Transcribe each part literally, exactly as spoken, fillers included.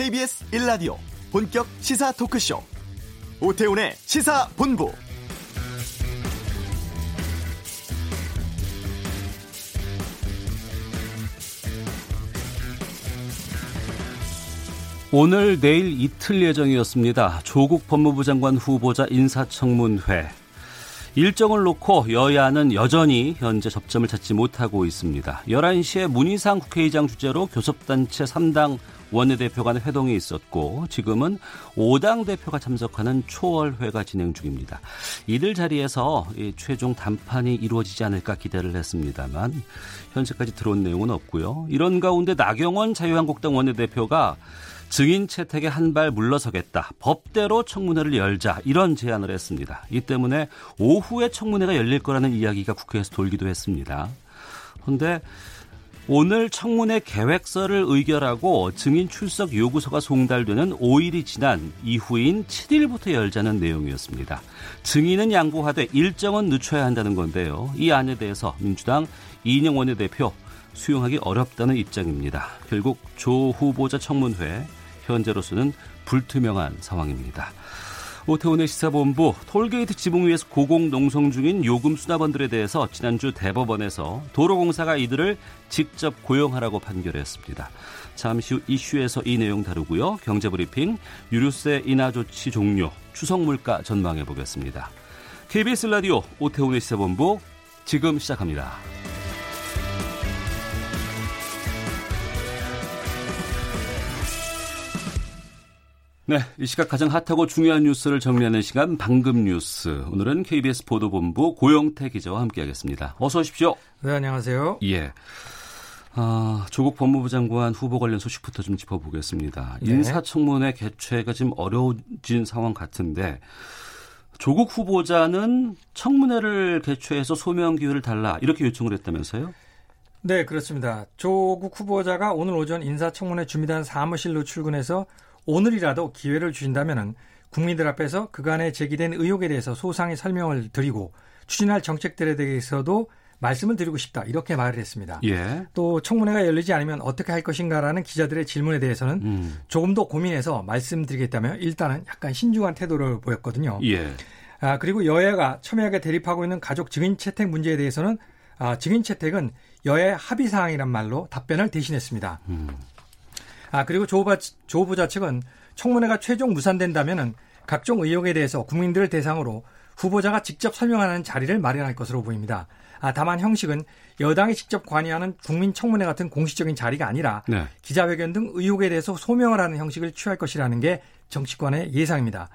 케이비에스 일 라디오 본격 시사 토크쇼 오태훈의 시사본부. 오늘 내일 이틀 예정이었습니다. 조국 법무부 장관 후보자 인사청문회. 일정을 놓고 여야는 여전히 현재 접점을 찾지 못하고 있습니다. 열한 시에 문희상 국회의장 주재로 교섭단체 삼 당 원내대표 간의 회동이 있었고 지금은 오 당 대표가 참석하는 초월회가 진행 중입니다. 이들 자리에서 최종 담판이 이루어지지 않을까 기대를 했습니다만 현재까지 들어온 내용은 없고요. 이런 가운데 나경원 자유한국당 원내대표가 증인 채택에 한 발 물러서겠다. 법대로 청문회를 열자 이런 제안을 했습니다. 이 때문에 오후에 청문회가 열릴 거라는 이야기가 국회에서 돌기도 했습니다. 그런데 오늘 청문회 계획서를 의결하고 증인 출석 요구서가 송달되는 오 일이 지난 이후인 칠 일부터 열자는 내용이었습니다. 증인은 양보하되 일정은 늦춰야 한다는 건데요. 이 안에 대해서 민주당 이인영 원내대표 수용하기 어렵다는 입장입니다. 결국 조 후보자 청문회 현재로서는 불투명한 상황입니다. 오태훈의 시사본부. 톨게이트 지붕 위에서 고공농성 중인 요금 수납원들에 대해서 지난주 대법원에서 도로공사가 이들을 직접 고용하라고 판결했습니다. 잠시 후 이슈에서 이 내용 다루고요. 경제브리핑, 유류세 인하 조치 종료, 추석 물가 전망해보겠습니다. 케이비에스 라디오 오태훈의 시사본부 지금 시작합니다. 네, 이 시각 가장 핫하고 중요한 뉴스를 정리하는 시간 방금 뉴스. 오늘은 케이비에스 보도본부 고영태 기자와 함께하겠습니다. 어서 오십시오. 네, 안녕하세요. 예. 아, 조국 법무부 장관 후보 관련 소식부터 좀 짚어보겠습니다. 네. 인사청문회 개최가 지금 어려워진 상황 같은데 조국 후보자는 청문회를 개최해서 소명 기회를 달라 이렇게 요청을 했다면서요? 네, 그렇습니다. 조국 후보자가 오늘 오전 인사청문회 주미단 사무실로 출근해서 오늘이라도 기회를 주신다면은 국민들 앞에서 그간에 제기된 의혹에 대해서 소상히 설명을 드리고 추진할 정책들에 대해서도 말씀을 드리고 싶다 이렇게 말을 했습니다. 예. 또 청문회가 열리지 않으면 어떻게 할 것인가라는 기자들의 질문에 대해서는 음. 조금 더 고민해서 말씀드리겠다며 일단은 약간 신중한 태도를 보였거든요. 예. 아, 그리고 여야가 첨예하게 대립하고 있는 가족 증인 채택 문제에 대해서는 아, 증인 채택은 여야의 합의 사항이란 말로 답변을 대신했습니다. 음. 아, 그리고 조 후보자, 조 후보자 측은 청문회가 최종 무산된다면은 각종 의혹에 대해서 국민들을 대상으로 후보자가 직접 설명하는 자리를 마련할 것으로 보입니다. 아, 다만 형식은 여당이 직접 관여하는 국민청문회 같은 공식적인 자리가 아니라 네. 기자회견 등 의혹에 대해서 소명을 하는 형식을 취할 것이라는 게 정치권의 예상입니다.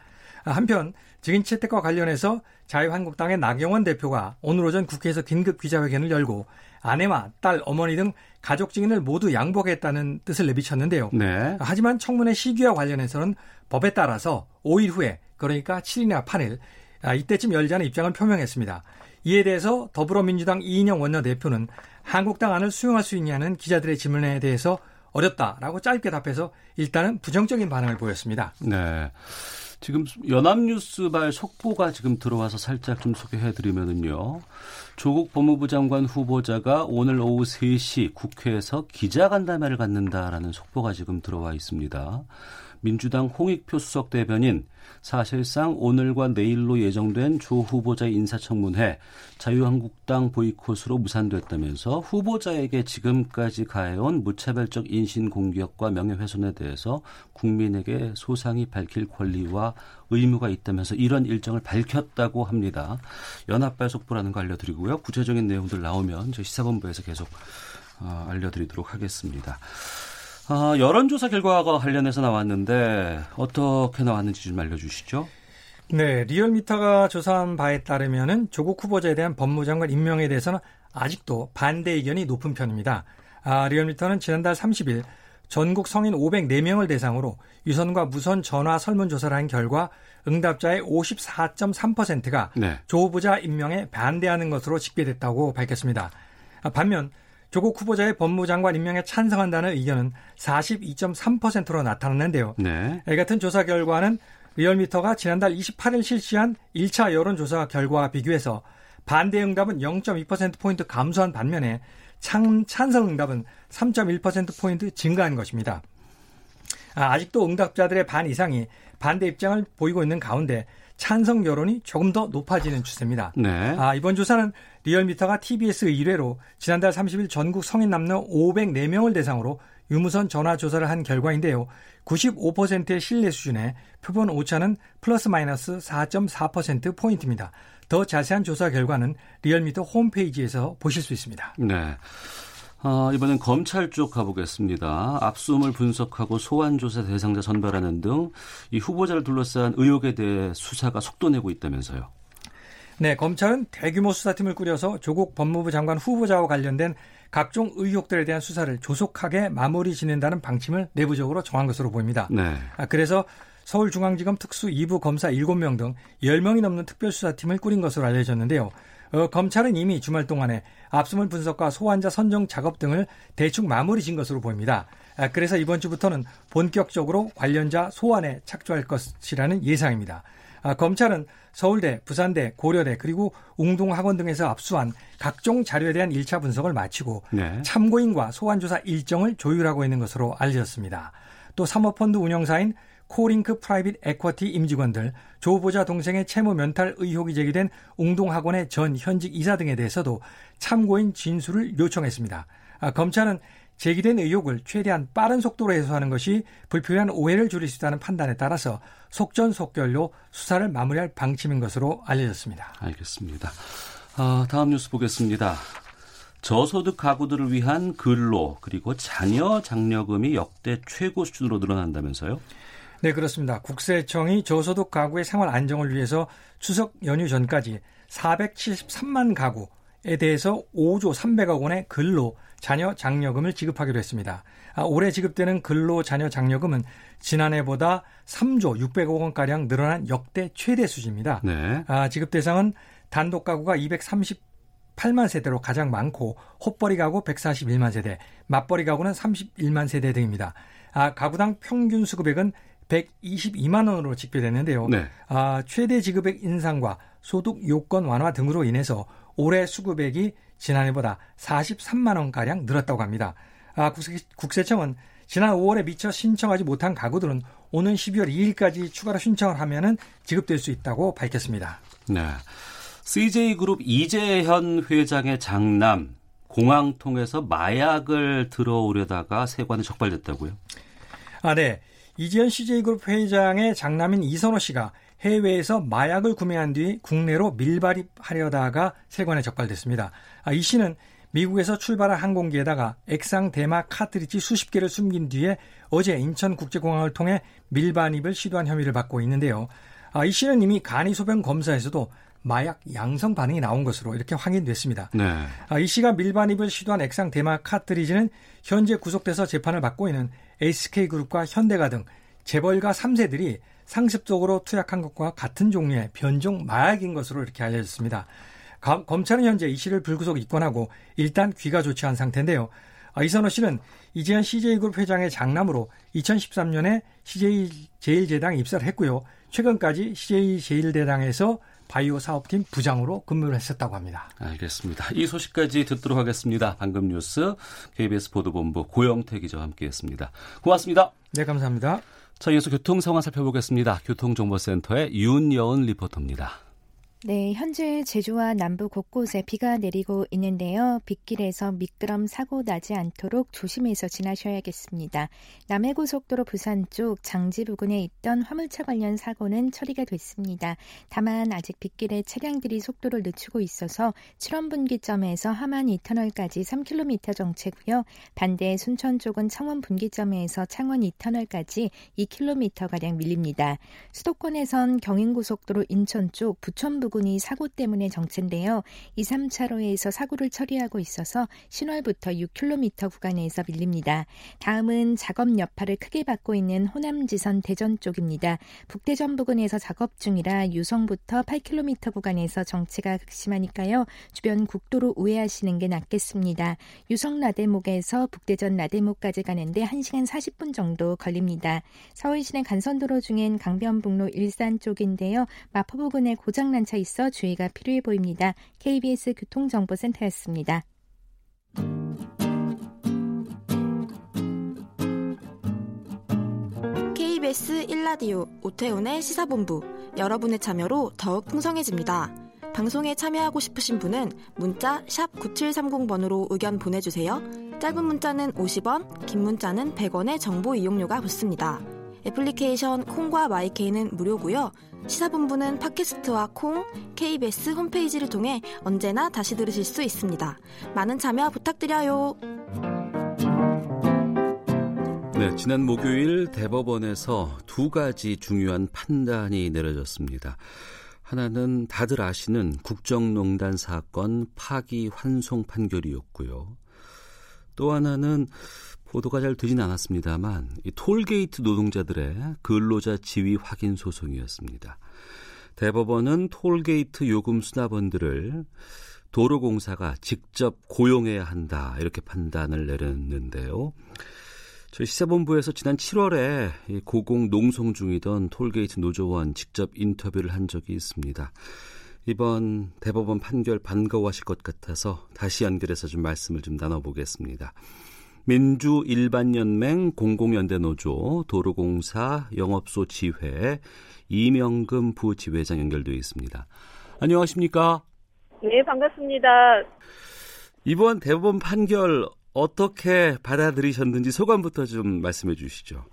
아, 한편 증인 채택과 관련해서 자유한국당의 나경원 대표가 오늘 오전 국회에서 긴급 기자회견을 열고 아내와 딸, 어머니 등 가족 증인을 모두 양보하겠다는 뜻을 내비쳤는데요. 네. 하지만 청문회 시기와 관련해서는 법에 따라서 오 일 후에 그러니까 칠 일이나 팔 일 이때쯤 열자는 입장을 표명했습니다. 이에 대해서 더불어민주당 이인영 원내대표는 한국당 안을 수용할 수 있냐는 기자들의 질문에 대해서 어렵다라고 짧게 답해서 일단은 부정적인 반응을 보였습니다. 네. 지금 연합뉴스발 속보가 지금 들어와서 살짝 좀 소개해드리면은요. 조국 법무부 장관 후보자가 오늘 오후 세 시 국회에서 기자간담회를 갖는다라는 속보가 지금 들어와 있습니다. 민주당 홍익표 수석 대변인, 사실상 오늘과 내일로 예정된 조 후보자의 인사청문회 자유한국당 보이콧으로 무산됐다면서 후보자에게 지금까지 가해온 무차별적 인신공격과 명예훼손에 대해서 국민에게 소상히 밝힐 권리와 의무가 있다면서 이런 일정을 밝혔다고 합니다. 연합발 속보라는 거 알려드리고요. 구체적인 내용들 나오면 저희 시사본부에서 계속 어, 알려드리도록 하겠습니다. 아, 여론조사 결과가 관련해서 나왔는데 어떻게 나왔는지 좀 알려주시죠. 네, 리얼미터가 조사한 바에 따르면 조국 후보자에 대한 법무부 장관 임명에 대해서는 아직도 반대 의견이 높은 편입니다. 아, 리얼미터는 지난달 삼십 일 전국 성인 오백사 명을 대상으로 유선과 무선 전화 설문조사를 한 결과 응답자의 오십사 점 삼 퍼센트가 네. 조 후보자 임명에 반대하는 것으로 집계됐다고 밝혔습니다. 아, 반면 조국 후보자의 법무부 장관 임명에 찬성한다는 의견은 사십이 점 삼 퍼센트로 나타났는데요. 네. 이 같은 조사 결과는 리얼미터가 지난달 이십팔 일 실시한 일 차 여론조사 결과와 비교해서 반대 응답은 영 점 이 퍼센트포인트 감소한 반면에 찬성 응답은 삼 점 일 퍼센트포인트 증가한 것입니다. 아직도 응답자들의 반 이상이 반대 입장을 보이고 있는 가운데 찬성 여론이 조금 더 높아지는 추세입니다. 네. 아, 이번 조사는 리얼미터가 티비에스 일 회로 지난달 삼십일 전국 성인 남녀 오백사 명을 대상으로 유무선 전화 조사를 한 결과인데요. 구십오 퍼센트의 신뢰 수준에 표본 오차는 플러스 마이너스 사 점 사 퍼센트 포인트입니다. 더 자세한 조사 결과는 리얼미터 홈페이지에서 보실 수 있습니다. 네. 어, 이번엔 검찰 쪽 가보겠습니다. 압수물 분석하고 소환조사 대상자 선발하는 등 이 후보자를 둘러싼 의혹에 대해 수사가 속도내고 있다면서요. 네, 검찰은 대규모 수사팀을 꾸려서 조국 법무부 장관 후보자와 관련된 각종 의혹들에 대한 수사를 조속하게 마무리 짓는다는 방침을 내부적으로 정한 것으로 보입니다. 네. 그래서 서울중앙지검 특수 이 부 검사 일곱 명 등 열 명이 넘는 특별수사팀을 꾸린 것으로 알려졌는데요. 어, 검찰은 이미 주말 동안에 압수물 분석과 소환자 선정 작업 등을 대충 마무리 진 것으로 보입니다. 아, 그래서 이번 주부터는 본격적으로 관련자 소환에 착수할 것이라는 예상입니다. 아, 검찰은 서울대, 부산대, 고려대 그리고 웅동학원 등에서 압수한 각종 자료에 대한 일 차 분석을 마치고 네. 참고인과 소환조사 일정을 조율하고 있는 것으로 알려졌습니다. 또 사모펀드 운영사인 코링크 프라이빗 에쿼티 임직원들, 조 후보자 동생의 채무 면탈 의혹이 제기된 웅동학원의 전 현직 이사 등에 대해서도 참고인 진술을 요청했습니다. 아, 검찰은 제기된 의혹을 최대한 빠른 속도로 해소하는 것이 불필요한 오해를 줄일 수 있다는 판단에 따라서 속전속결로 수사를 마무리할 방침인 것으로 알려졌습니다. 알겠습니다. 아, 다음 뉴스 보겠습니다. 저소득 가구들을 위한 근로 그리고 자녀 장려금이 역대 최고 수준으로 늘어난다면서요? 네, 그렇습니다. 국세청이 저소득 가구의 생활 안정을 위해서 추석 연휴 전까지 사백칠십삼만 가구에 대해서 오조 삼백억 원의 근로 자녀 장려금을 지급하기로 했습니다. 아, 올해 지급되는 근로 자녀 장려금은 지난해보다 삼조 육백억 원가량 늘어난 역대 최대 수준입니다. 네. 아, 지급 대상은 단독 가구가 이백삼십팔만 세대로 가장 많고 호벌이 가구 백사십일만 세대, 맞벌이 가구는 삼십일만 세대 등입니다. 아, 가구당 평균 수급액은 백이십이만 원으로 집계됐는데요. 네. 아, 최대 지급액 인상과 소득 요건 완화 등으로 인해서 올해 수급액이 지난해보다 사십삼만 원가량 늘었다고 합니다. 아, 국세, 국세청은 지난 오월에 미처 신청하지 못한 가구들은 오는 십이월 이일까지 추가로 신청을 하면은 지급될 수 있다고 밝혔습니다. 네. 씨제이그룹 이재현 회장의 장남 공항 통해서 마약을 들어오려다가 세관에 적발됐다고요? 아, 네. 이재현 씨제이그룹 회장의 장남인 이선호 씨가 해외에서 마약을 구매한 뒤 국내로 밀반입하려다가 세관에 적발됐습니다. 아, 이 씨는 미국에서 출발한 항공기에다가 액상 대마 카트리지 수십 개를 숨긴 뒤에 어제 인천국제공항을 통해 밀반입을 시도한 혐의를 받고 있는데요. 아, 이 씨는 이미 간이소변 검사에서도 마약 양성 반응이 나온 것으로 이렇게 확인됐습니다. 네. 아, 이 씨가 밀반입을 시도한 액상 대마 카트리지는 현재 구속돼서 재판을 받고 있는 에스케이그룹과 현대가 등 재벌가 삼 세들이 상습적으로 투약한 것과 같은 종류의 변종 마약인 것으로 이렇게 알려졌습니다. 감, 검찰은 현재 이 씨를 불구속 입건하고 일단 귀가 조치한 상태인데요. 아, 이선호 씨는 이재현 씨제이그룹 회장의 장남으로 이천십삼 년에 씨제이제일제당에 입사를 했고요. 최근까지 씨제이제일제당에서 바이오 사업팀 부장으로 근무를 했었다고 합니다. 알겠습니다. 이 소식까지 듣도록 하겠습니다. 방금 뉴스 케이비에스 보도본부 고영태 기자와 함께했습니다. 고맙습니다. 네, 감사합니다. 자, 이어서 교통 상황 살펴보겠습니다. 교통정보센터의 윤여은 리포터입니다. 네, 현재 제주와 남부 곳곳에 비가 내리고 있는데요. 빗길에서 미끄럼 사고 나지 않도록 조심해서 지나셔야겠습니다. 남해고속도로 부산 쪽 장지 부근에 있던 화물차 관련 사고는 처리가 됐습니다. 다만 아직 빗길에 차량들이 속도를 늦추고 있어서 칠원분기점에서 하만 이 터널까지 삼 킬로미터 정체고요. 반대 순천 쪽은 창원분기점에서 창원 이 터널까지 이 킬로미터가량 밀립니다. 수도권에선 경인고속도로 인천 쪽 부천 부근 이 사고 때문에 정체인데요. 이, 삼 차로에서 사고를 처리하고 있어서 신월부터 육 킬로미터 구간에서 밀립니다. 다음은 작업 여파를 크게 받고 있는 호남지선 대전 쪽입니다. 북대전 부근에서 작업 중이라 유성부터 팔 킬로미터 구간에서 정체가 극심하니까요. 주변 국도로 우회하시는 게 낫겠습니다. 유성 나대목에서 북대전 나대목까지 가는데 한 시간 사십 분 정도 걸립니다. 서울 시내 간선도로 중엔 강변북로 일산 쪽인데요. 마포 부근에 고장난 차 있어 주의가 필요해 보입니다. 케이비에스 교통정보센터였습니다. 티비에스 일 라디오 오태훈의 시사본부, 여러분의 참여로 더욱 풍성해집니다. 방송에 참여하고 싶으신 분은 문자 샵 구칠삼공 번으로 의견 보내주세요. 짧은 문자는 오십 원, 긴 문자는 백 원의 정보 이용료가 붙습니다. 애플리케이션 콩과 마이케이는 무료고요. 시사본부는 팟캐스트와 콩, 케이비에스 홈페이지를 통해 언제나 다시 들으실 수 있습니다. 많은 참여 부탁드려요. 네, 지난 목요일 대법원에서 두 가지 중요한 판단이 내려졌습니다. 하나는 다들 아시는 국정농단 사건 파기환송 판결이었고요. 또 하나는 보도가 잘 되진 않았습니다만 이 톨게이트 노동자들의 근로자 지위 확인 소송이었습니다. 대법원은 톨게이트 요금 수납원들을 도로공사가 직접 고용해야 한다, 이렇게 판단을 내렸는데요. 저희 시사본부에서 지난 칠월에 고공 농성 중이던 톨게이트 노조원 직접 인터뷰를 한 적이 있습니다. 이번 대법원 판결 반가워하실 것 같아서 다시 연결해서 좀 말씀을 좀 나눠보겠습니다. 민주일반연맹 공공연대노조 도로공사 영업소 지회 이명금 부지회장 연결되어 있습니다. 안녕하십니까? 네, 반갑습니다. 이번 대법원 판결 어떻게 받아들이셨는지 소감부터 좀 말씀해 주시죠.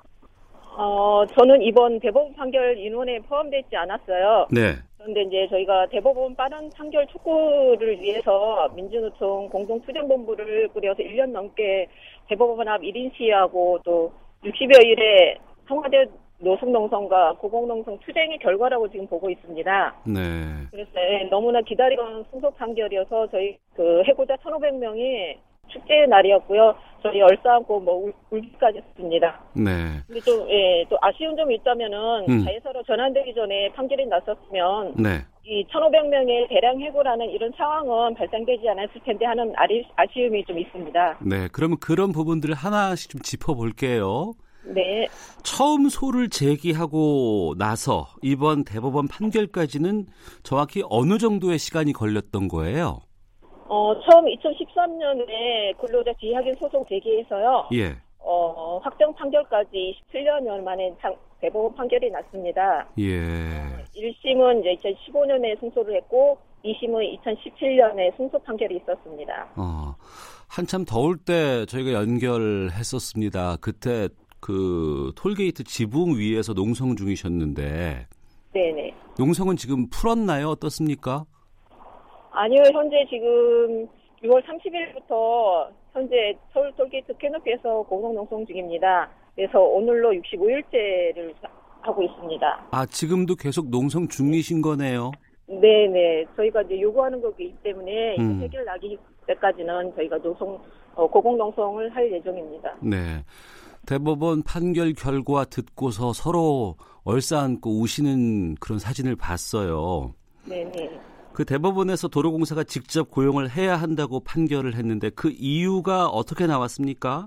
어, 저는 이번 대법원 판결 인원에 포함되지 않았어요. 네. 그런데 이제 저희가 대법원 빠른 판결 촉구를 위해서 민주노총 공동투쟁본부를 꾸려서 일 년 넘게 대법원 앞 일 인 시위하고 또 육십여 일의 청와대 노숙농성과 고공농성 투쟁의 결과라고 지금 보고 있습니다. 네. 그래서 네, 너무나 기다리던 승소 판결이어서 저희 그 해고자 천오백 명이 축제의 날이었고요. 저희 열사하고 뭐 울기까지 했습니다. 네. 근데 좀, 예, 또 아쉬운 점이 있다면은 음. 자회사로 전환되기 전에 판결이 났었으면 네. 이 천오백 명의 대량 해고라는 이런 상황은 발생되지 않았을 텐데 하는 아쉬움이 좀 있습니다. 네. 그러면 그런 부분들을 하나씩 좀 짚어볼게요. 네. 처음 소를 제기하고 나서 이번 대법원 판결까지는 정확히 어느 정도의 시간이 걸렸던 거예요? 어, 처음 이천십삼 년에 근로자 지위 확인 소송 제기해서요. 예. 어, 확정 판결까지 이십칠 년 만에 대법원 판결이 났습니다. 예. 어, 일 심은 이제 이천십오 년에 승소를 했고, 이 심은 이천십칠 년에 승소 판결이 있었습니다. 어, 한참 더울 때 저희가 연결했었습니다. 그때 그 톨게이트 지붕 위에서 농성 중이셨는데. 네네. 농성은 지금 풀었나요? 어떻습니까? 아니요, 현재 지금 유월 삼십일부터 현재 서울 톨게이트 캐노피에서 공동농성 중입니다. 그래서 오늘로 육십오 일째를 하고 있습니다. 아, 지금도 계속 농성 중이신 거네요? 네네. 저희가 이제 요구하는 거기 때문에 음. 해결 나기 때까지는 저희가 노성, 어, 고공농성을 할 예정입니다. 네. 대법원 판결 결과 듣고서 서로 얼싸안고 우시는 그런 사진을 봤어요. 네네. 그 대법원에서 도로공사가 직접 고용을 해야 한다고 판결을 했는데 그 이유가 어떻게 나왔습니까?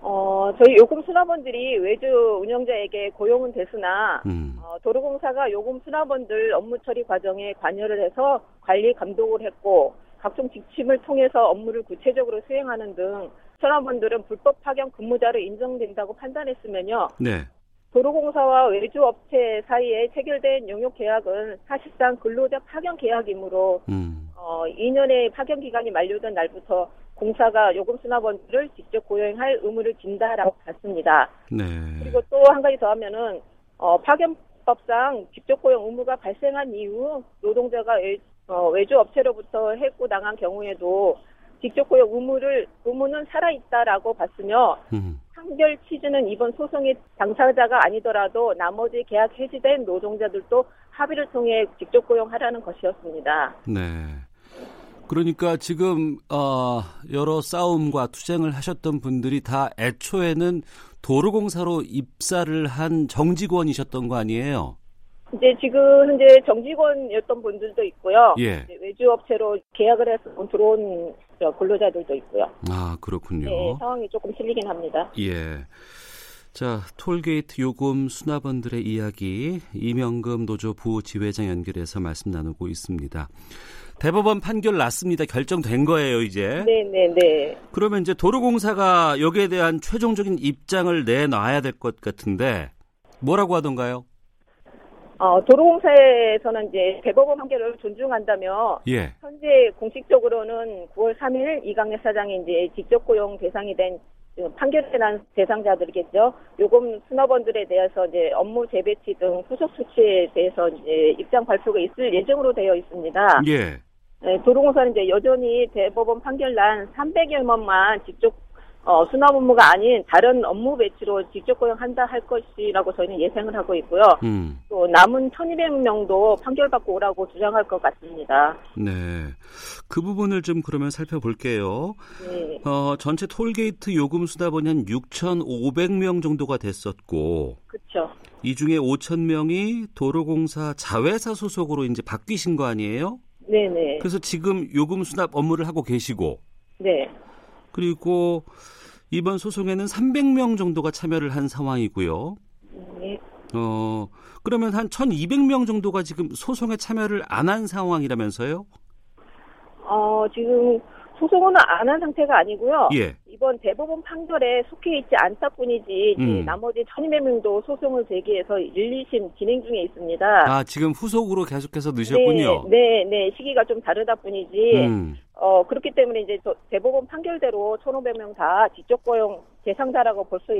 어, 저희 요금 수납원들이 외주 운영자에게 고용은 됐으나 음. 어, 도로공사가 요금 수납원들 업무 처리 과정에 관여를 해서 관리 감독을 했고 각종 지침을 통해서 업무를 구체적으로 수행하는 등 수납원들은 불법 파견 근무자로 인정된다고 판단했으면요. 네. 도로공사와 외주업체 사이에 체결된 용역계약은 사실상 근로자 파견계약이므로 음. 어, 이 년의 파견기간이 만료된 날부터 공사가 요금수납원들을 직접 고용할 의무를 진다라고 봤습니다. 네. 그리고 또 한 가지 더 하면은 어, 파견법상 직접 고용 의무가 발생한 이후 노동자가 외, 어, 외주업체로부터 해고당한 경우에도 직접 고용 의무를, 의무는 살아있다라고 봤으며 음. 판결 취지는 이번 소송의 당사자가 아니더라도 나머지 계약 해지된 노동자들도 합의를 통해 직접 고용하라는 것이었습니다. 네. 그러니까 지금 어, 여러 싸움과 투쟁을 하셨던 분들이 다 애초에는 도로공사로 입사를 한 정직원이셨던 거 아니에요? 이제 지금 현재 정직원이었던 분들도 있고요. 예. 외주업체로 계약을 해서 들어온 근로자들도 있고요. 아, 그렇군요. 네, 상황이 조금 틀리긴 합니다. 예. 자, 톨게이트 요금 수납원들의 이야기 이명금 노조 부지회장 연결해서 말씀 나누고 있습니다. 대법원 판결 났습니다. 결정된 거예요, 이제. 네네네. 네. 그러면 이제 도로공사가 여기에 대한 최종적인 입장을 내놔야 될 것 같은데 뭐라고 하던가요? 어, 도로공사에서는 이제 대법원 판결을 존중한다며 예. 현재 공식적으로는 구월 삼일 이강래 사장이 이제 직접 고용 대상이 된 판결에 난 대상자들이겠죠. 요금 수납원들에 대해서 이제 업무 재배치 등 후속 수치에 대해서 이제 입장 발표가 있을 예정으로 되어 있습니다. 예. 네, 도로공사는 이제 여전히 대법원 판결 난 삼백여 명만 직접 어, 수납 업무가 아닌 다른 업무 배치로 직접 고용한다 할 것이라고 저희는 예상을 하고 있고요. 음. 또 남은 천이백 명도 판결받고 오라고 주장할 것 같습니다. 네. 그 부분을 좀 그러면 살펴볼게요. 네. 어, 전체 톨게이트 요금 수납원이 한 육천오백 명 정도가 됐었고. 그렇죠. 이 중에 오천 명이 도로공사 자회사 소속으로 이제 바뀌신 거 아니에요? 네네. 그래서 지금 요금 수납 업무를 하고 계시고. 네. 그리고 이번 소송에는 삼백 명 정도가 참여를 한 상황이고요. 네. 어, 그러면 한 천이백 명 정도가 지금 소송에 참여를 안 한 상황이라면서요? 어, 지금 소송은 안 한 상태가 아니고요. 예. 이번 대법원 판결에 속해 있지 않다 뿐이지 음. 나머지 천이백 명도 소송을 제기해서 일, 이심 진행 중에 있습니다. 아, 지금 후속으로 계속해서 넣으셨군요. 네, 네, 네. 시기가 좀 다르다 뿐이지 음. 어, 그렇기 때문에 이제 대법원 판결대로 천오백 명 다 직접 고용 대상자라고 볼 수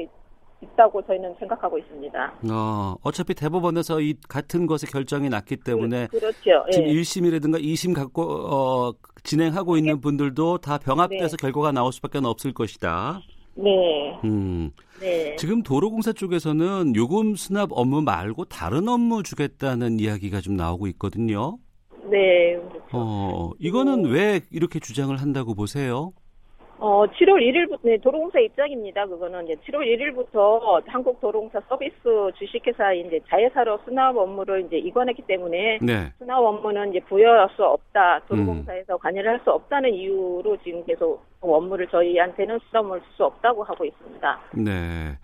있다고 저희는 생각하고 있습니다. 어, 어차피 대법원에서 이 같은 것의 결정이 났기 때문에 그, 그렇죠. 지금 예. 일 심이라든가 이 심 갖고 어, 진행하고 있는 분들도 다 병합돼서 네. 결과가 나올 수밖에 없을 것이다. 네. 음. 네. 지금 도로공사 쪽에서는 요금 수납 업무 말고 다른 업무 주겠다는 이야기가 좀 나오고 있거든요. 네. 그렇죠. 어, 이거는 음. 왜 이렇게 주장을 한다고 보세요? 어, 칠월 일일부터 네, 도로공사 입장입니다. 그거는 이제 칠월 일일부터 한국도로공사 서비스 주식회사 이제 자회사로 수납 업무를 이제 이관했기 때문에 네. 수납 업무는 이제 부여할 수 없다. 도로공사에서 음. 관여를 할 수 없다는 이유로 지금 계속 업무를 저희한테는 수납 업무를 줄 수 없다고 하고 있습니다. 네.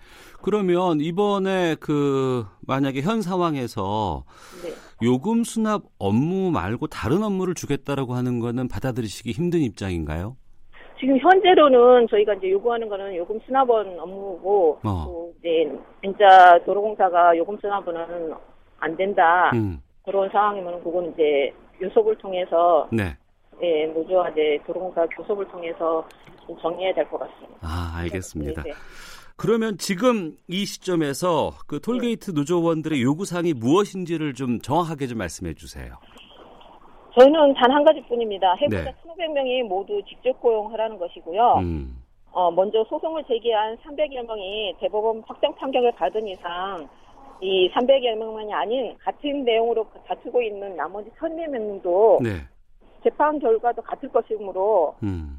그러면 이번에 그 만약에 현 상황에서 네. 요금 수납 업무 말고 다른 업무를 주겠다라고 하는 거는 받아들이시기 힘든 입장인가요? 지금 현재로는 저희가 이제 요구하는 거는 요금 수납원 업무고, 어. 또 이제 진짜 도로공사가 요금 수납원은 안 된다. 음. 그런 상황이면 그건 이제 교섭을 통해서, 네. 예, 노조와 이제 도로공사 교섭을 통해서 좀 정리해야 될 것 같습니다. 아, 알겠습니다. 네, 네. 그러면 지금 이 시점에서 그 톨게이트 노조원들의 요구사항이 무엇인지를 좀 정확하게 좀 말씀해 주세요. 저희는 단 한 가지뿐입니다. 해고자 네. 천오백 명이 모두 직접 고용하라는 것이고요. 음. 어, 먼저 소송을 제기한 삼백여 명이 대법원 확정 판결을 받은 이상 이 삼백여 명만이 아닌 같은 내용으로 다투고 있는 나머지 천여 명도 네. 재판 결과도 같을 것이므로 음.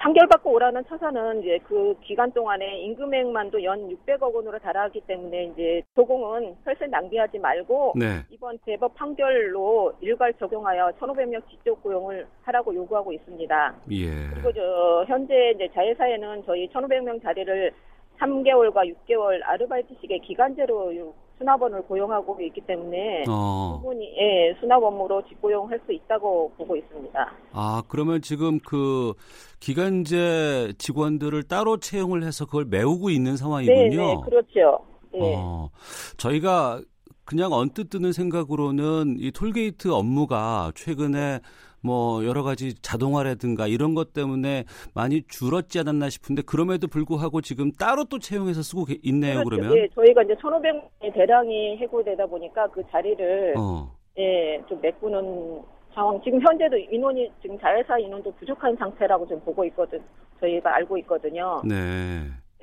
판결받고 오라는 처사는 이제 그 기간 동안에 임금액만도 연 육백억 원으로 달하기 때문에 이제 조공은 혈세 낭비하지 말고 네. 이번 대법 판결로 일괄 적용하여 천오백 명 직접 고용을 하라고 요구하고 있습니다. 예. 그리고 저 현재 이제 자회사에는 저희 천오백 명 자리를 삼 개월과 육 개월 아르바이트식의 기간제로 수납원을 고용하고 있기 때문에 어. 충분히 예, 수납원으로 직고용할 수 있다고 보고 있습니다. 아, 그러면 지금 그 기간제 직원들을 따로 채용을 해서 그걸 메우고 있는 상황이군요. 네, 그렇죠. 예. 어, 저희가 그냥 언뜻 드는 생각으로는 이 톨게이트 업무가 최근에 뭐 여러 가지 자동화라든가 이런 것 때문에 많이 줄었지 않았나 싶은데 그럼에도 불구하고 지금 따로 또 채용해서 쓰고 있네요. 그렇죠. 그러면 예, 저희가 이제 천오백 명의 대량이 해고되다 보니까 그 자리를 어. 예, 좀 메꾸는 상황. 지금 현재도 인원이 지금 자회사 인원도 부족한 상태라고 지금 보고 있거든. 저희가 알고 있거든요. 네.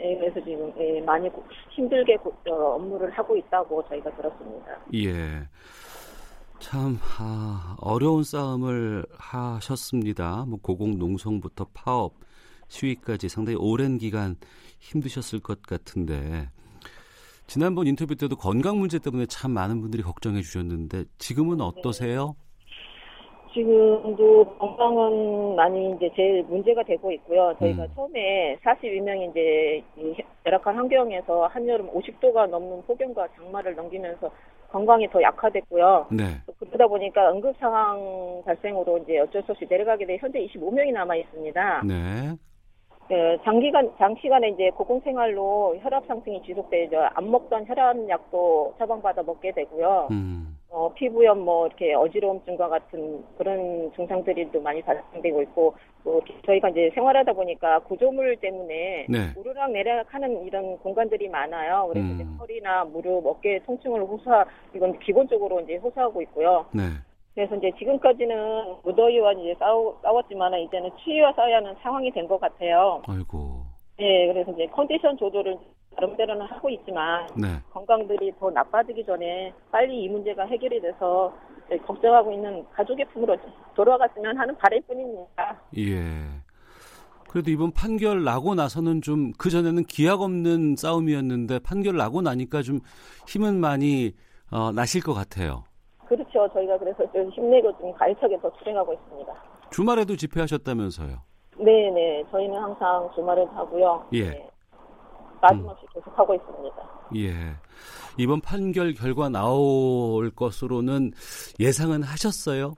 예, 그래서 지금 예, 많이 힘들게 업무를 하고 있다고 저희가 들었습니다. 예. 참 아, 어려운 싸움을 하셨습니다. 뭐 고공농성부터 파업, 시위까지 상당히 오랜 기간 힘드셨을 것 같은데 지난번 인터뷰 때도 건강 문제 때문에 참 많은 분들이 걱정해 주셨는데 지금은 어떠세요? 네. 지금도 건강은 많이 이제 제일 문제가 되고 있고요. 저희가 음. 처음에 사십이 명이 이제 열악한 환경에서 한여름 오십 도가 넘는 폭염과 장마를 넘기면서 건강이 더 약화됐고요. 네. 그러다 보니까 응급 상황 발생으로 이제 어쩔 수 없이 내려가게 돼 현재 이십오 명이 남아 있습니다. 네. 네, 장기간, 장시간에 이제 고공생활로 혈압 상승이 지속되죠. 안 먹던 혈압약도 처방받아 먹게 되고요. 음. 어, 피부염, 뭐, 이렇게 어지러움증과 같은 그런 증상들이 또 많이 발생되고 있고, 또 저희가 이제 생활하다 보니까 구조물 때문에 네. 오르락 내리락 하는 이런 공간들이 많아요. 그래서 음. 이제 허리나 무릎, 어깨 통증을 호소하, 이건 기본적으로 이제 호소하고 있고요. 네. 그래서 이제 지금까지는 무더위와 이제 싸우, 싸웠지만 이제는 추위와 싸워야 하는 상황이 된 것 같아요. 아이고. 네, 그래서 이제 컨디션 조절을 나름대로는 하고 있지만 네. 건강들이 더 나빠지기 전에 빨리 이 문제가 해결이 돼서 걱정하고 있는 가족의 품으로 돌아갔으면 하는 바람뿐입니다. 예. 그래도 이번 판결 나고 나서는 좀 그 전에는 기약 없는 싸움이었는데 판결 나고 나니까 좀 힘은 많이 어, 나실 것 같아요. 그렇죠. 저희가 그래서 좀 힘내고 좀 가열차게 더 실행하고 있습니다. 주말에도 집회하셨다면서요? 네네. 저희는 항상 주말에도 하고요. 예. 네. 빠짐없이 음. 계속하고 있습니다. 예. 이번 판결 결과 나올 것으로는 예상은 하셨어요?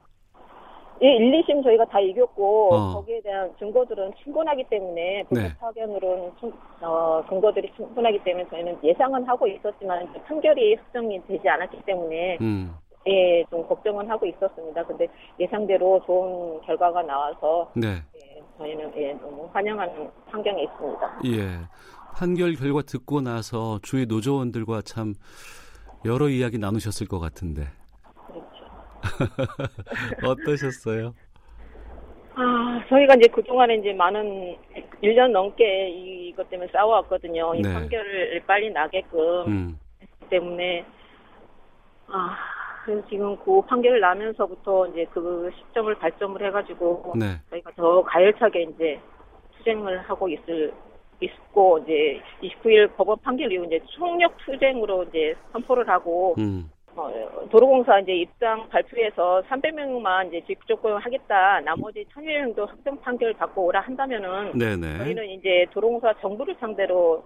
예, 일, 이심 저희가 다 이겼고 어. 거기에 대한 증거들은 충분하기 때문에 불법 파견으로는 네. 어, 근거들이 충분하기 때문에 저희는 예상은 하고 있었지만 판결이 확정이 되지 않았기 때문에 음. 예, 좀 걱정은 하고 있었습니다. 근데 예상대로 좋은 결과가 나와서 네. 예, 저희는 예, 너무 환영하는 환경에 있습니다. 예, 판결 결과 듣고 나서 주위 노조원들과 참 여러 이야기 나누셨을 것 같은데. 그렇죠. 어떠셨어요? 아, 저희가 이제 그동안에 이제 많은 일 년 넘게 이것 때문에 싸워왔거든요. 이 네. 판결을 빨리 나게끔 음. 때문에 아. 그래서 지금 그 판결을 나면서부터 이제 그 시점을 발점을 해가지고 네. 저희가 더 가열차게 이제 투쟁을 하고 있을 있고 이제 이십구 일 법원 판결 이후 이제 총력 투쟁으로 이제 선포를 하고 음. 어, 도로공사 이제 입장 발표에서 삼백 명만 이제 직접 고용하겠다 나머지 천여 명도 확정 판결 받고 오라 한다면은 네네. 저희는 이제 도로공사 정부를 상대로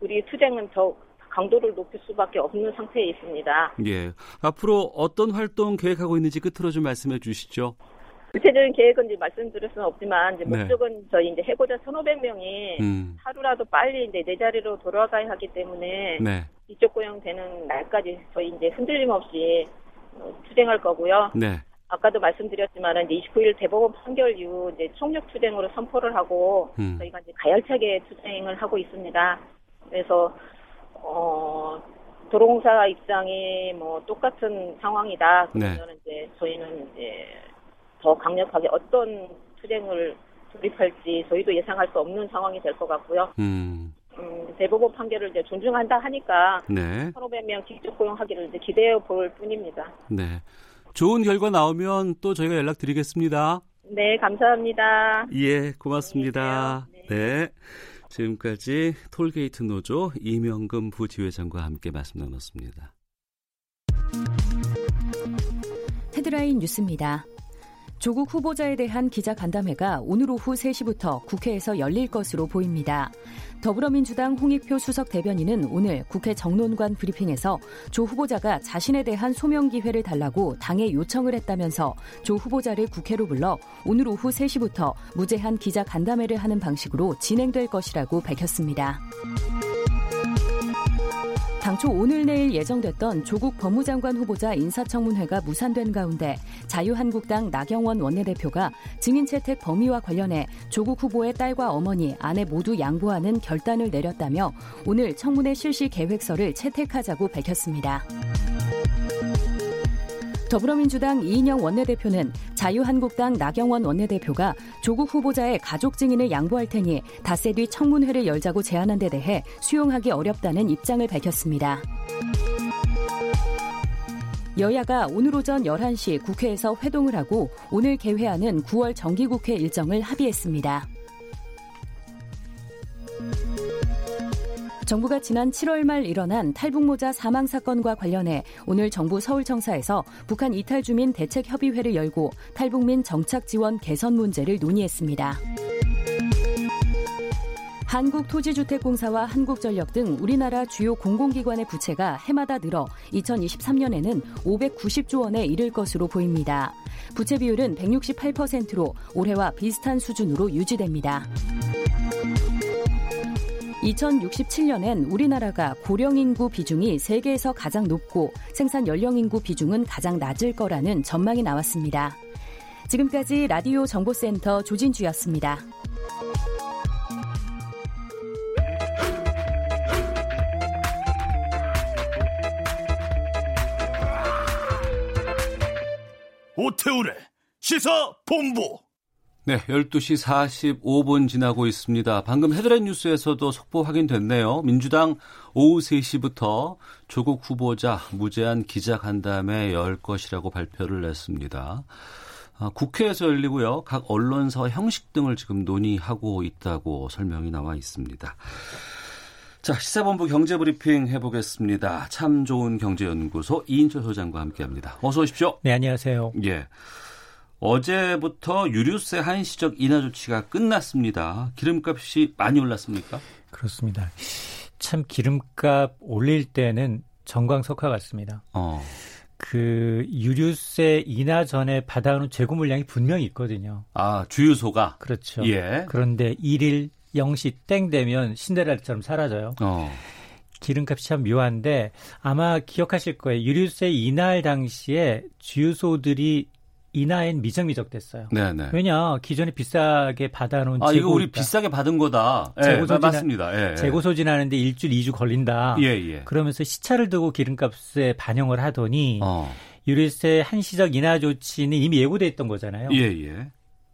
우리 투쟁은 더 강도를 높일 수밖에 없는 상태에 있습니다. 예. 앞으로 어떤 활동 계획하고 있는지 끝으로 좀 말씀해 주시죠. 구체적인 계획은 이제 말씀드릴 수는 없지만 이제 목적은 네. 저희 이제 해고자 천오백 명이 음. 하루라도 빨리 이제 내 자리로 돌아가야 하기 때문에 네. 이쪽 고용되는 날까지 저희 이제 흔들림 없이 투쟁할 거고요. 네. 아까도 말씀드렸지만 이제 이십구 일 대법원 판결 이후 이제 총력 투쟁으로 선포를 하고 음. 저희가 이제 가열차게 투쟁을 하고 있습니다. 그래서 어, 도로공사 입장이 뭐 똑같은 상황이다. 그러면 네. 이제 저희는 이제 더 강력하게 어떤 투쟁을 돌입할지 저희도 예상할 수 없는 상황이 될 것 같고요. 음. 음, 대법원 판결을 이제 존중한다 하니까 네. 천오백 명 직접 고용하기를 이제 기대해 볼 뿐입니다. 네. 좋은 결과 나오면 또 저희가 연락드리겠습니다. 네, 감사합니다. 예, 고맙습니다. 네. 네. 지금까지 톨게이트 노조 이명금 부지회장과 함께 말씀 나눴습니다. 헤드라인 뉴스입니다. 조국 후보자에 대한 기자간담회가 오늘 오후 세 시부터 국회에서 열릴 것으로 보입니다. 더불어민주당 홍익표 수석 대변인은 오늘 국회 정론관 브리핑에서 조 후보자가 자신에 대한 소명 기회를 달라고 당에 요청을 했다면서 조 후보자를 국회로 불러 오늘 오후 세 시부터 무제한 기자간담회를 하는 방식으로 진행될 것이라고 밝혔습니다. 당초 오늘 내일 예정됐던 조국 법무장관 후보자 인사청문회가 무산된 가운데 자유한국당 나경원 원내대표가 증인 채택 범위와 관련해 조국 후보의 딸과 어머니, 아내 모두 양보하는 결단을 내렸다며 오늘 청문회 실시 계획서를 채택하자고 밝혔습니다. 더불어민주당 이인영 원내대표는 자유한국당 나경원 원내대표가 조국 후보자의 가족 증인을 양보할 테니 닷새 뒤 청문회를 열자고 제안한 데 대해 수용하기 어렵다는 입장을 밝혔습니다. 여야가 오늘 오전 열한 시 국회에서 회동을 하고 오늘 개회하는 구월 정기국회 일정을 합의했습니다. 정부가 지난 칠월 말 일어난 탈북모자 사망 사건과 관련해 오늘 정부 서울청사에서 북한 이탈주민 대책협의회를 열고 탈북민 정착 지원 개선 문제를 논의했습니다. 한국토지주택공사와 한국전력 등 우리나라 주요 공공기관의 부채가 해마다 늘어 이천이십삼 년에는 오백구십조 원에 이를 것으로 보입니다. 부채 비율은 백육십팔 퍼센트로 올해와 비슷한 수준으로 유지됩니다. 이천육십칠년엔 우리나라가 고령인구 비중이 세계에서 가장 높고 생산연령인구 비중은 가장 낮을 거라는 전망이 나왔습니다. 지금까지 라디오 정보센터 조진주였습니다. 오태우래 시사본부. 네, 열두 시 사십오 분 지나고 있습니다. 방금 헤드라인 뉴스에서도 속보 확인됐네요. 민주당 오후 세 시부터 조국 후보자 무제한 기자간담회 열 것이라고 발표를 냈습니다. 아, 국회에서 열리고요. 각 언론사 형식 등을 지금 논의하고 있다고 설명이 나와 있습니다. 자, 시사본부 경제브리핑 해보겠습니다. 참 좋은 경제연구소 이인철 소장과 함께합니다. 어서 오십시오. 네, 안녕하세요. 예, 어제부터 유류세 한시적 인하 조치가 끝났습니다. 기름값이 많이 올랐습니까? 그렇습니다. 참 기름값 올릴 때는 정광석화 같습니다. 어. 그 유류세 인하 전에 받아오는 재고 물량이 분명히 있거든요. 아, 주유소가? 그렇죠. 예. 그런데 일 일 영 시 땡 되면 신데렐라처럼 사라져요. 어. 기름값이 참 묘한데 아마 기억하실 거예요. 유류세 인하할 당시에 주유소들이 인하엔 미적미적 됐어요. 네네. 왜냐, 기존에 비싸게 받아놓은 아, 재고. 아, 이거 우리 있다. 비싸게 받은 거다. 예, 재고 소진, 맞습니다. 예, 재고 소진하는데 일주일, 이주 걸린다. 예, 예. 그러면서 시차를 두고 기름값에 반영을 하더니 어. 유류세 한시적 인하 조치는 이미 예고돼 있던 거잖아요. 예, 예.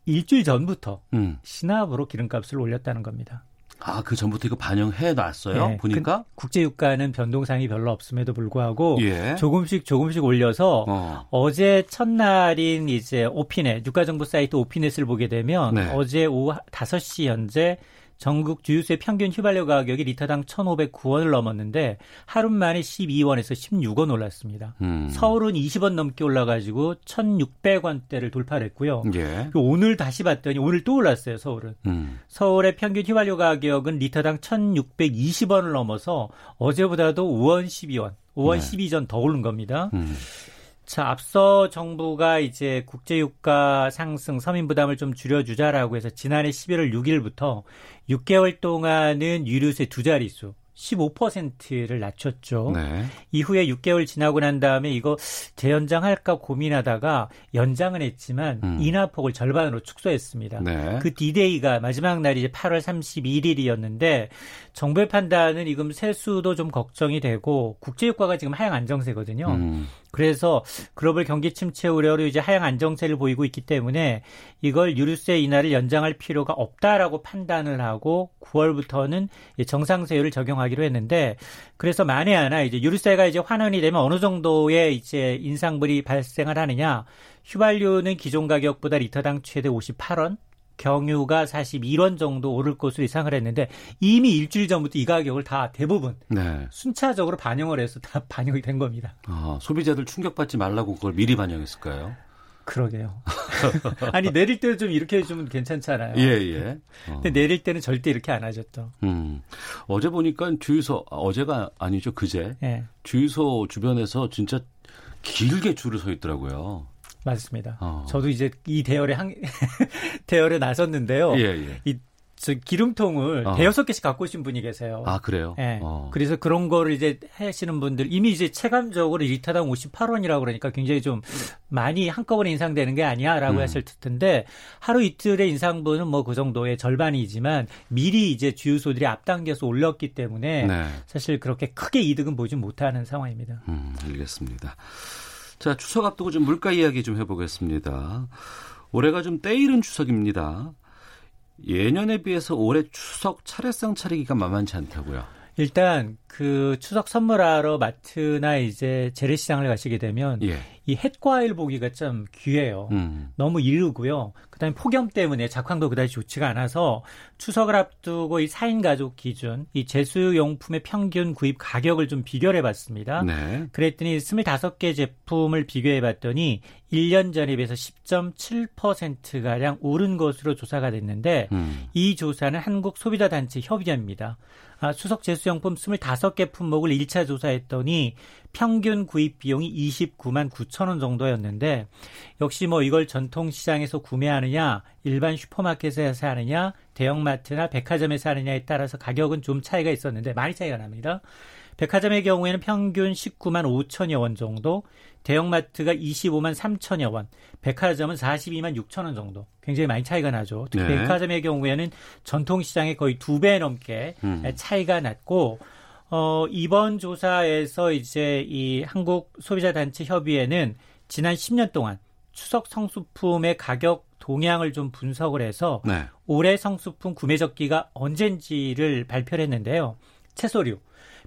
일주일 전부터 음. 신압으로 기름값을 올렸다는 겁니다. 아, 그 전부터 이거 반영해 놨어요? 네, 보니까? 그, 국제유가는 변동상이 별로 없음에도 불구하고 예. 조금씩 조금씩 올려서 어. 어제 첫날인 이제 오피넷, 유가정보 사이트 오피넷을 보게 되면 네. 어제 오후 다섯 시 현재 전국 주유소의 평균 휘발유 가격이 리터당 천오백구 원을 넘었는데 하루 만에 십이 원에서 십육 원 올랐습니다. 음. 서울은 이십 원 넘게 올라가지고 천육백 원대를 돌파했고요. 예. 오늘 다시 봤더니 오늘 또 올랐어요. 서울은. 음. 서울의 평균 휘발유 가격은 리터당 천육백이십 원을 넘어서 어제보다도 오 원 십이 원, 오 원 네. 십이 전 더 오른 겁니다. 음. 자, 앞서 정부가 이제 국제유가 상승, 서민 부담을 좀 줄여주자라고 해서 지난해 십일월 육일부터 육 개월 동안은 유류세 두 자릿수 십오 퍼센트를 낮췄죠. 네. 이후에 육 개월 지나고 난 다음에 이거 재연장할까 고민하다가 연장은 했지만 음. 인하폭을 절반으로 축소했습니다. 네. 그 D-Day가 마지막 날이 이제 팔월 삼십일일이었는데 정부의 판단은 지금 세수도 좀 걱정이 되고 국제유가가 지금 하향 안정세거든요. 음. 그래서 글로벌 경기 침체 우려로 이제 하향 안정세를 보이고 있기 때문에 이걸 유류세 인하를 연장할 필요가 없다라고 판단을 하고 구월부터는 정상세율을 적용하기로 했는데 그래서 만에 하나 이제 유류세가 이제 환원이 되면 어느 정도의 이제 인상분이 발생을 하느냐. 휘발유는 기존 가격보다 리터당 최대 오십팔 원. 경유가 사십일 원 정도 오를 것으로 예상을 했는데 이미 일주일 전부터 이 가격을 다 대부분 네. 순차적으로 반영을 해서 다 반영이 된 겁니다. 아, 소비자들 충격받지 말라고 그걸 미리 반영했을까요? 그러게요. 아니, 내릴 때는 좀 이렇게 해주면 괜찮잖아요. 예, 예. 어. 근데 내릴 때는 절대 이렇게 안 하죠, 또. 음. 어제 보니까 주유소, 어제가 아니죠, 그제. 예. 주유소 주변에서 진짜 길게 줄을 서 있더라고요. 맞습니다. 어. 저도 이제 이 대열에 한, 대열에 나섰는데요. 예, 예. 이 저 기름통을 어. 대여섯 개씩 갖고 오신 분이 계세요. 아, 그래요? 네. 어. 그래서 그런 거를 이제 하시는 분들 이미 이제 체감적으로 리터당 오십팔 원이라고 그러니까 굉장히 좀 많이 한꺼번에 인상되는 게 아니야라고 음. 했을 텐데 하루 이틀의 인상분은 뭐 그 정도의 절반이지만 미리 이제 주유소들이 앞당겨서 올렸기 때문에 네. 사실 그렇게 크게 이득은 보지 못하는 상황입니다. 음, 알겠습니다. 자, 추석 앞두고 좀 물가 이야기 좀 해보겠습니다. 올해가 좀 때이른 추석입니다. 예년에 비해서 올해 추석 차례상 차리기가 만만치 않다고요. 일단 그 추석 선물하러 마트나 이제 재래시장을 가시게 되면 예. 이 햇과일 보기가 참 귀해요. 음. 너무 이르고요. 그다음에 폭염 때문에 작황도 그다지 좋지가 않아서 추석을 앞두고 이 사 인 가족 기준 이 제수용품의 평균 구입 가격을 좀 비교를 해봤습니다. 네. 그랬더니 스물다섯 개 제품을 비교해봤더니 일 년 전에 비해서 십 점 칠 퍼센트가량 오른 것으로 조사가 됐는데 음. 이 조사는 한국소비자단체 협의회입니다. 아, 추석 제수용품 이십오 개 품목을 일 차 조사했더니 평균 구입 비용이 이십구만 구천 육천 원 정도였는데 역시 뭐 이걸 전통시장에서 구매하느냐 일반 슈퍼마켓에서 하느냐 대형마트나 백화점에서 하느냐에 따라서 가격은 좀 차이가 있었는데 많이 차이가 납니다. 백화점의 경우에는 평균 십구만 오천여 원 정도, 대형마트가 이십오만 삼천여 원, 백화점은 사십이만 육천 원 정도. 굉장히 많이 차이가 나죠. 특히 네. 백화점의 경우에는 전통시장의 거의 두 배 넘게 음. 차이가 났고 어, 이번 조사에서 이제 이 한국소비자단체협의회는 지난 십 년 동안 추석 성수품의 가격 동향을 좀 분석을 해서 네. 올해 성수품 구매적기가 언젠지를 발표를 했는데요. 채소류.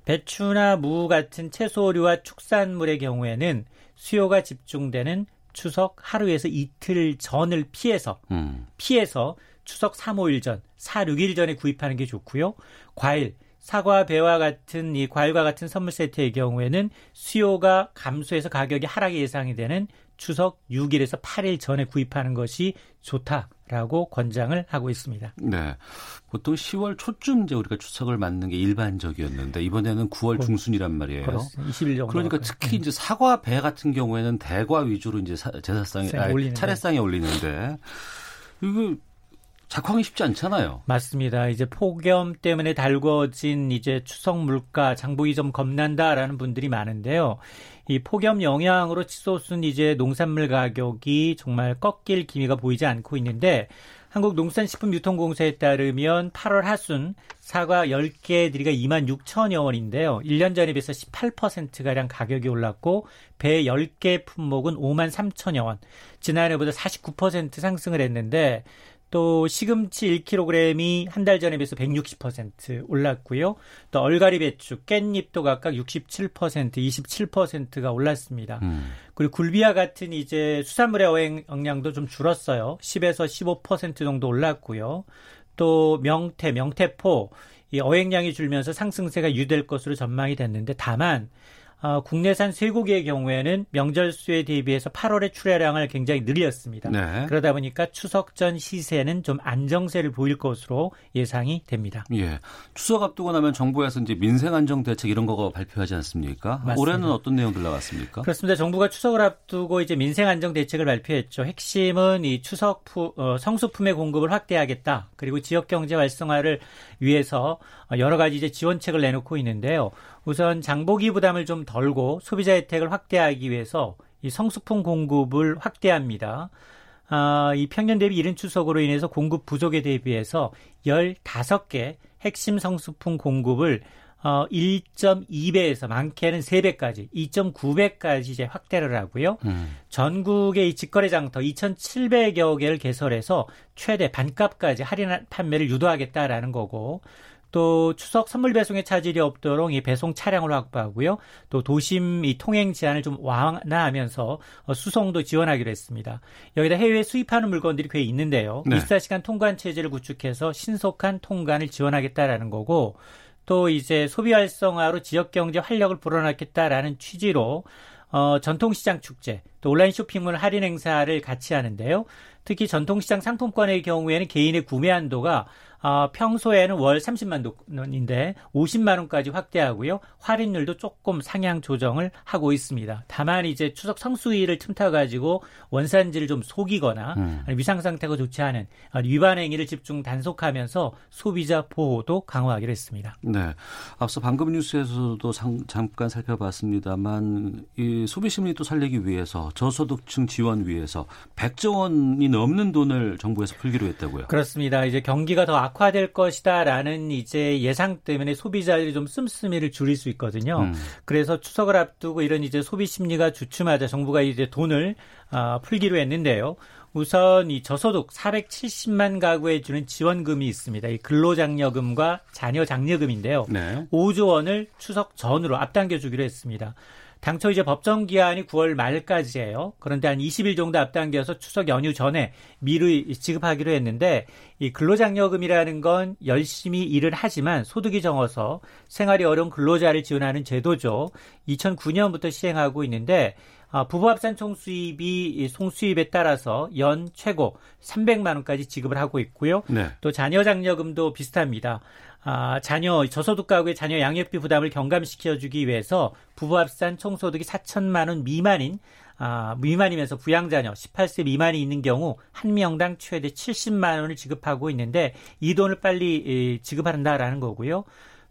배추나 무 같은 채소류와 축산물의 경우에는 수요가 집중되는 추석 하루에서 이틀 전을 피해서 음. 피해서 추석 삼, 오일 전, 사, 육일 전에 구입하는 게 좋고요. 과일, 사과, 배와 같은 이 과일과 같은 선물 세트의 경우에는 수요가 감소해서 가격이 하락이 예상이 되는 추석 육일에서 팔일 전에 구입하는 것이 좋다라고 권장을 하고 있습니다. 네, 보통 시월 초쯤 이제 우리가 추석을 맞는 게 일반적이었는데 이번에는 구월 중순이란 말이에요. 그렇습니다. 이십일 정도. 그러니까 특히 이제 사과, 배 같은 경우에는 대과 위주로 이제 제사상에 아니, 차례상에 올리는데 이거. 작황이 쉽지 않잖아요. 맞습니다. 이제 폭염 때문에 달궈진 이제 추석 물가 장보기 좀 겁난다라는 분들이 많은데요. 이 폭염 영향으로 치솟은 이제 농산물 가격이 정말 꺾일 기미가 보이지 않고 있는데 한국농산식품유통공사에 따르면 팔월 하순 사과 열 개 들이가 이만 육천여 원인데요. 일 년 전에 비해서 십팔 퍼센트가량 가격이 올랐고 배 열 개 품목은 오만 삼천여 원. 지난해보다 사십구 퍼센트 상승을 했는데 또 시금치 일 킬로그램이 한 달 전에 비해서 백육십 퍼센트 올랐고요. 또 얼갈이 배추, 깻잎도 각각 육십칠 퍼센트, 이십칠 퍼센트가 올랐습니다. 음. 그리고 굴비와 같은 이제 수산물의 영향도 좀 줄었어요. 십에서 십오 퍼센트 정도 올랐고요. 또 명태, 명태포, 이 어획량이 줄면서 상승세가 유될 것으로 전망이 됐는데 다만 어, 국내산 쇠고기의 경우에는 명절 수에 대비해서 팔월의 출하량을 굉장히 늘렸습니다. 네. 그러다 보니까 추석 전 시세는 좀 안정세를 보일 것으로 예상이 됩니다. 예, 추석 앞두고 나면 정부에서 이제 민생 안정 대책 이런 거가 발표하지 않습니까? 맞습니다. 올해는 어떤 내용들 나왔습니까? 그렇습니다. 정부가 추석을 앞두고 이제 민생 안정 대책을 발표했죠. 핵심은 이 추석 푸, 어, 성수품의 공급을 확대하겠다. 그리고 지역 경제 활성화를 위해서 여러 가지 이제 지원책을 내놓고 있는데요. 우선 장보기 부담을 좀 덜고 소비자 혜택을 확대하기 위해서 이 성수품 공급을 확대합니다. 아, 이 평년 대비 이른 추석으로 인해서 공급 부족에 대비해서 열다섯 개 핵심 성수품 공급을 어, 일 점 이 배에서 많게는 세 배까지, 이 점 구 배까지 이제 확대를 하고요. 음. 전국의 이 직거래 장터 이천칠백여 개를 개설해서 최대 반값까지 할인 판매를 유도하겠다라는 거고 또 추석 선물 배송에 차질이 없도록 이 배송 차량을 확보하고요. 또 도심 이 통행 제한을 좀 완화하면서 수송도 지원하기로 했습니다. 여기다 해외 수입하는 물건들이 꽤 있는데요. 네. 이십사 시간 통관 체제를 구축해서 신속한 통관을 지원하겠다라는 거고 또 이제 소비 활성화로 지역 경제 활력을 불어넣겠다라는 취지로 어, 전통시장 축제, 또 온라인 쇼핑몰 할인 행사를 같이 하는데요. 특히 전통시장 상품권의 경우에는 개인의 구매 한도가 어, 평소에는 월 삼십만 원인데 오십만 원까지 확대하고요. 할인율도 조금 상향 조정을 하고 있습니다. 다만 이제 추석 성수기를 틈타가지고 원산지를 좀 속이거나 음. 위상상태가 좋지 않은 위반 행위를 집중 단속하면서 소비자 보호도 강화하기로 했습니다. 네, 앞서 방금 뉴스에서도 상, 잠깐 살펴봤습니다만 이 소비심리 또 살리기 위해서 저소득층 지원 위해서 백조 원이 넘는 돈을 정부에서 풀기로 했다고요. 그렇습니다. 이제 경기가 더 악화될 것이다라는 이제 예상 때문에 소비자들이 좀 씀씀이를 줄일 수 있거든요. 음. 그래서 추석을 앞두고 이런 이제 소비 심리가 주춤하자 정부가 이제 돈을 어, 풀기로 했는데요. 우선 이 저소득 사백칠십만 가구에 주는 지원금이 있습니다. 이 근로장려금과 자녀장려금인데요. 네. 오조 원을 추석 전으로 앞당겨 주기로 했습니다. 당초 이제 법정 기한이 구월 말까지예요. 그런데 한 이십 일 정도 앞당겨서 추석 연휴 전에 미리 지급하기로 했는데 이 근로장려금이라는 건 열심히 일을 하지만 소득이 적어서 생활이 어려운 근로자를 지원하는 제도죠. 이천구 년부터 시행하고 있는데 부부합산 총수입이 송수입에 따라서 연 최고 삼백만 원까지 지급을 하고 있고요. 네. 또 자녀장려금도 비슷합니다. 아, 자녀, 저소득 가구의 자녀 양육비 부담을 경감시켜주기 위해서 부부합산 총소득이 사천만 원 미만인 아, 미만이면서 부양자녀 십팔 세 미만이 있는 경우 한 명당 최대 칠십만 원을 지급하고 있는데 이 돈을 빨리 지급한다라는 거고요.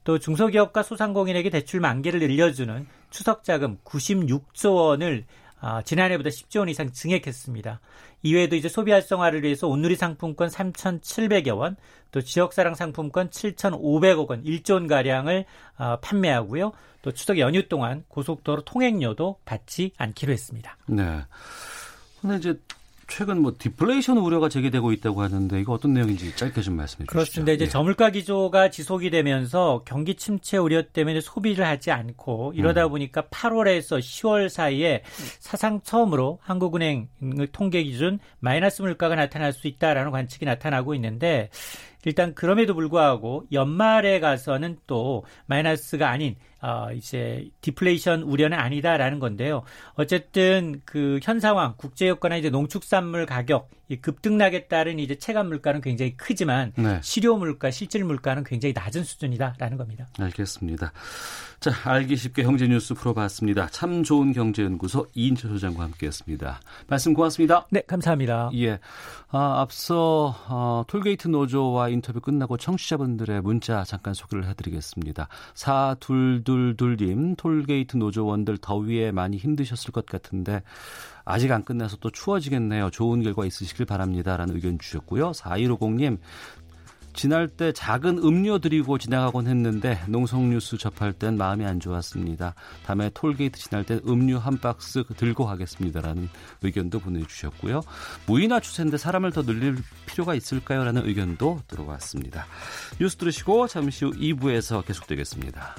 또 중소기업과 소상공인에게 대출 만기를 늘려주는 추석자금 구십육조 원을 아, 지난해보다 십조 원 이상 증액했습니다. 이외에도 이제 소비 활성화를 위해서 온누리 상품권 삼천칠백여 원, 또 지역사랑 상품권 칠천오백억 원, 일조 원가량을 아, 판매하고요. 또 추석 연휴 동안 고속도로 통행료도 받지 않기로 했습니다. 네. 근데 이제 최근 뭐 디플레이션 우려가 제기되고 있다고 하는데 이거 어떤 내용인지 짧게 좀 말씀해 주시죠. 그렇습니다. 이제 예. 저물가 기조가 지속이 되면서 경기 침체 우려 때문에 소비를 하지 않고 이러다 음. 보니까 팔월에서 시월 사이에 사상 처음으로 한국은행 통계 기준 마이너스 물가가 나타날 수 있다라는 관측이 나타나고 있는데 일단 그럼에도 불구하고 연말에 가서는 또 마이너스가 아닌 어, 이제 디플레이션 우려는 아니다라는 건데요. 어쨌든 그 현 상황 국제유가나 이제 농축산물 가격 이 급등락에 따른 이제 체감 물가는 굉장히 크지만 네. 실효 물가, 실질 물가는 굉장히 낮은 수준이다라는 겁니다. 알겠습니다. 자, 알기 쉽게 경제 뉴스 풀어봤습니다. 참 좋은 경제연구소 이인철 소장과 함께했습니다. 말씀 고맙습니다. 네, 감사합니다. 예, 아, 앞서 어, 톨게이트 노조와 인터뷰 끝나고 청취자분들의 문자 잠깐 소개를 해드리겠습니다. 사이이이님 톨게이트 노조원들 더위에 많이 힘드셨을 것 같은데 아직 안 끝나서 또 추워지겠네요. 좋은 결과 있으시길 바랍니다. 라는 의견 주셨고요. 사이오공님 지날 때 작은 음료 드리고 지나가곤 했는데 농성뉴스 접할 땐 마음이 안 좋았습니다. 다음에 톨게이트 지날 땐 음료 한 박스 들고 가겠습니다라는 의견도 보내주셨고요. 무인화 추세인데 사람을 더 늘릴 필요가 있을까요? 라는 의견도 들어왔습니다. 뉴스 들으시고 잠시 후 이 부에서 계속되겠습니다.